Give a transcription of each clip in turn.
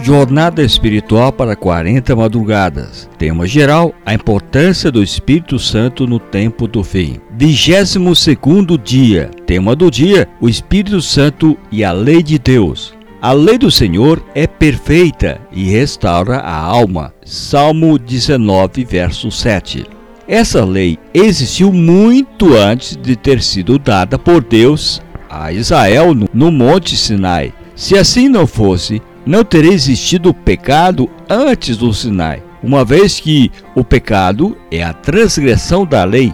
Jornada espiritual para 40 madrugadas. Tema geral: a importância do Espírito Santo no tempo do fim. 22º dia. Tema do dia: o Espírito Santo e a lei de Deus. A lei do Senhor é perfeita e restaura a alma. Salmo 19, verso 7. Essa lei existiu muito antes de ter sido dada por Deus a Israel no Monte Sinai. Se assim não fosse, não teria existido o pecado antes do Sinai, uma vez que o pecado é a transgressão da lei.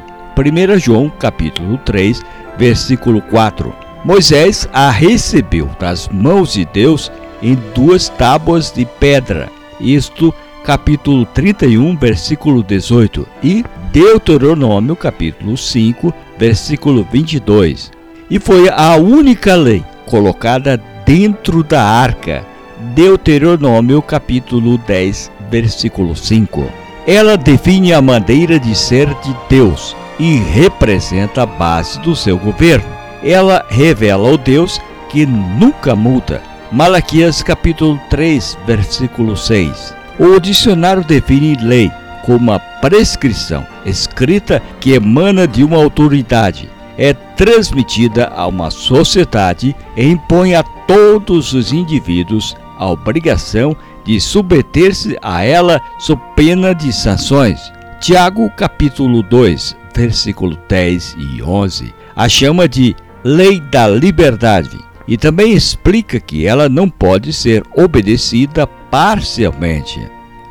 1 João capítulo 3, versículo 4. Moisés a recebeu das mãos de Deus em 2 tábuas de pedra, isto capítulo 31, versículo 18, e Deuteronômio capítulo 5, versículo 22. E foi a única lei colocada dentro da arca, Deuteronômio capítulo 10, versículo 5. Ela define a maneira de ser de Deus e representa a base do seu governo. Ela revela ao Deus que nunca muda, Malaquias capítulo 3, versículo 6. O dicionário define lei como a prescrição escrita que emana de uma autoridade, é transmitida a uma sociedade e impõe a todos os indivíduos a obrigação de submeter-se a ela sob pena de sanções. Tiago capítulo 2, versículo 10 e 11 a chama de lei da liberdade e também explica que ela não pode ser obedecida parcialmente.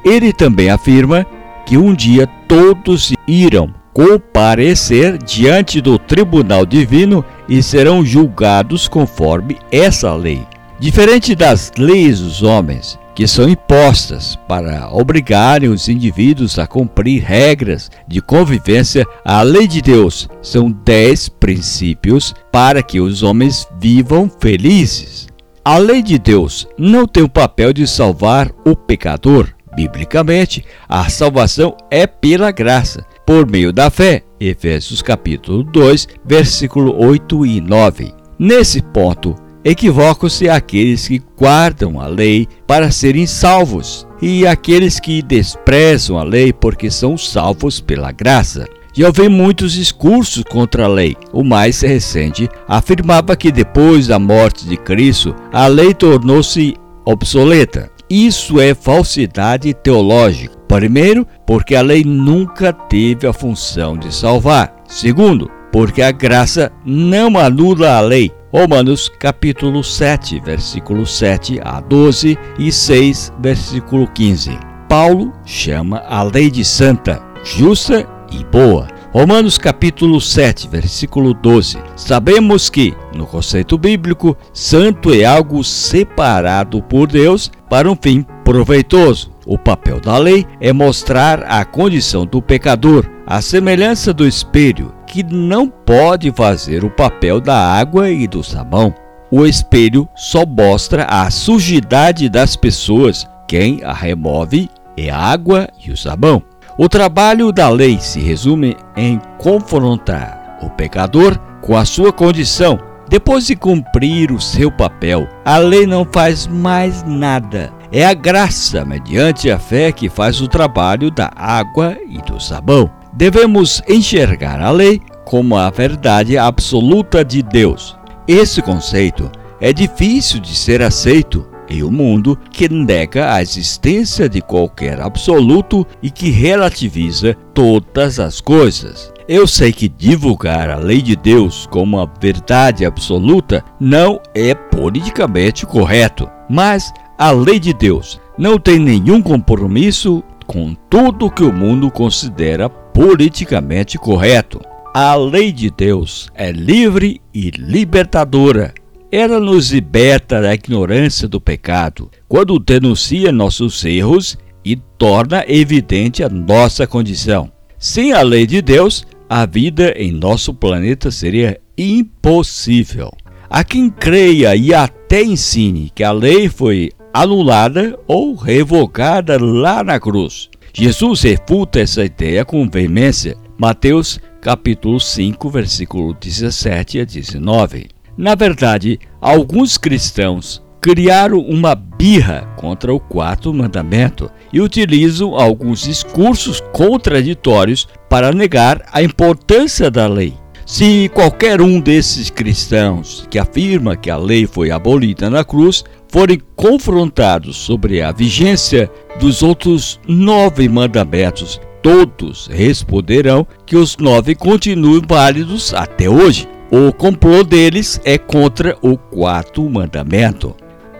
Ele também afirma que um dia todos irão comparecer diante do tribunal divino e serão julgados conforme essa lei. Diferente das leis dos homens, que são impostas para obrigarem os indivíduos a cumprir regras de convivência, a lei de Deus são 10 princípios para que os homens vivam felizes. A lei de Deus não tem o papel de salvar o pecador. Biblicamente, a salvação é pela graça, por meio da fé. Efésios capítulo 2, versículo 8 e 9. Nesse ponto, equivocam-se aqueles que guardam a lei para serem salvos e aqueles que desprezam a lei porque são salvos pela graça. Já houve muitos discursos contra a lei. O mais recente afirmava que depois da morte de Cristo, a lei tornou-se obsoleta. Isso é falsidade teológica. Primeiro, porque a lei nunca teve a função de salvar. Segundo, porque a graça não anula a lei. Romanos capítulo 7, versículo 7 a 12 e 6, versículo 15. Paulo chama a lei de santa, justa e boa. Romanos capítulo 7, versículo 12. Sabemos que, no conceito bíblico, santo é algo separado por Deus para um fim proveitoso. O papel da lei é mostrar a condição do pecador, a semelhança do espelho, que não pode fazer o papel da água e do sabão. O espelho só mostra a sujidade das pessoas, quem a remove é a água e o sabão. O trabalho da lei se resume em confrontar o pecador com a sua condição. Depois de cumprir o seu papel, a lei não faz mais nada. É a graça, mediante a fé, que faz o trabalho da água e do sabão. Devemos enxergar a lei como a verdade absoluta de Deus. Esse conceito é difícil de ser aceito em um mundo que nega a existência de qualquer absoluto e que relativiza todas as coisas. Eu sei que divulgar a lei de Deus como a verdade absoluta não é politicamente correto, mas a lei de Deus não tem nenhum compromisso com tudo que o mundo considera politicamente correto. A lei de Deus é livre e libertadora. Ela nos liberta da ignorância do pecado, quando denuncia nossos erros e torna evidente a nossa condição. Sem a lei de Deus, a vida em nosso planeta seria impossível. A quem creia e até ensine que a lei foi anulada ou revogada lá na cruz, Jesus refuta essa ideia com veemência. Mateus capítulo 5, versículo 17 a 19. Na verdade, alguns cristãos criaram uma birra contra o quarto mandamento e utilizam alguns discursos contraditórios para negar a importância da lei. Se qualquer um desses cristãos que afirma que a lei foi abolida na cruz forem confrontados sobre a vigência dos outros 9 mandamentos, todos responderão que os 9 continuam válidos até hoje. O complô deles é contra o quarto mandamento.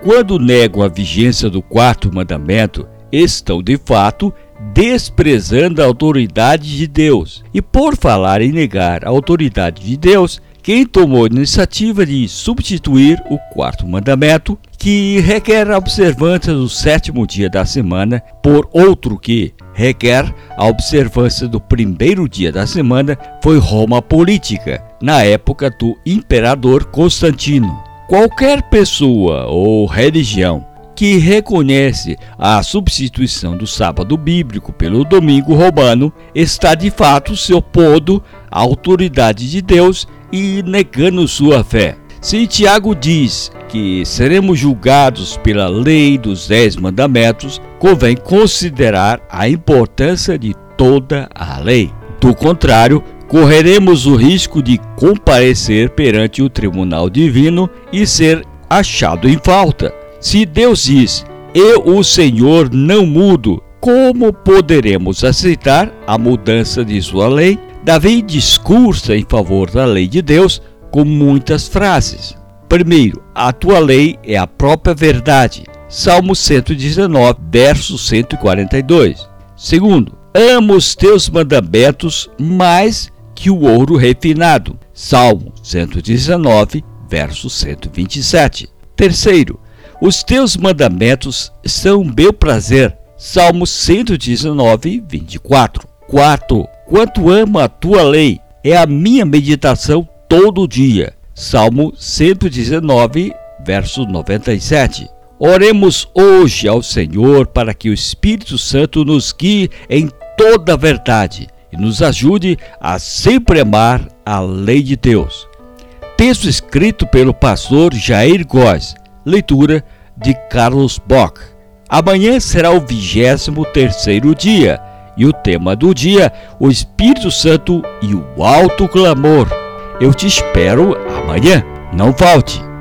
Quando negam a vigência do quarto mandamento, estão de fato desprezando a autoridade de Deus. E por falar em negar a autoridade de Deus, quem tomou a iniciativa de substituir o quarto mandamento, que requer a observância do 7º dia da semana, por outro que requer a observância do 1º dia da semana, foi Roma política, na época do imperador Constantino. Qualquer pessoa ou religião que reconhece a substituição do sábado bíblico pelo domingo romano está de fato se opondo à autoridade de Deus e negando sua fé. Se Tiago diz que seremos julgados pela lei dos 10 mandamentos, convém considerar a importância de toda a lei. Do contrário, correremos o risco de comparecer perante o tribunal divino e ser achado em falta. Se Deus diz, eu, o Senhor, não mudo, como poderemos aceitar a mudança de sua lei? Davi discursa em favor da lei de Deus com muitas frases. Primeiro, a tua lei é a própria verdade. Salmo 119, verso 142. Segundo, amo os teus mandamentos mais que o ouro refinado. Salmo 119, verso 127. Terceiro, os teus mandamentos são meu prazer. Salmo 119, 24. Quarto, quanto amo a tua lei, é a minha meditação todo dia. Salmo 119, verso 97. Oremos hoje ao Senhor para que o Espírito Santo nos guie em toda a verdade e nos ajude a sempre amar a lei de Deus. Texto escrito pelo pastor Jair Góes, leitura de Carlos Bock. Amanhã será o 23º dia e o tema do dia, o Espírito Santo e o alto clamor. Eu te espero amanhã, não falte!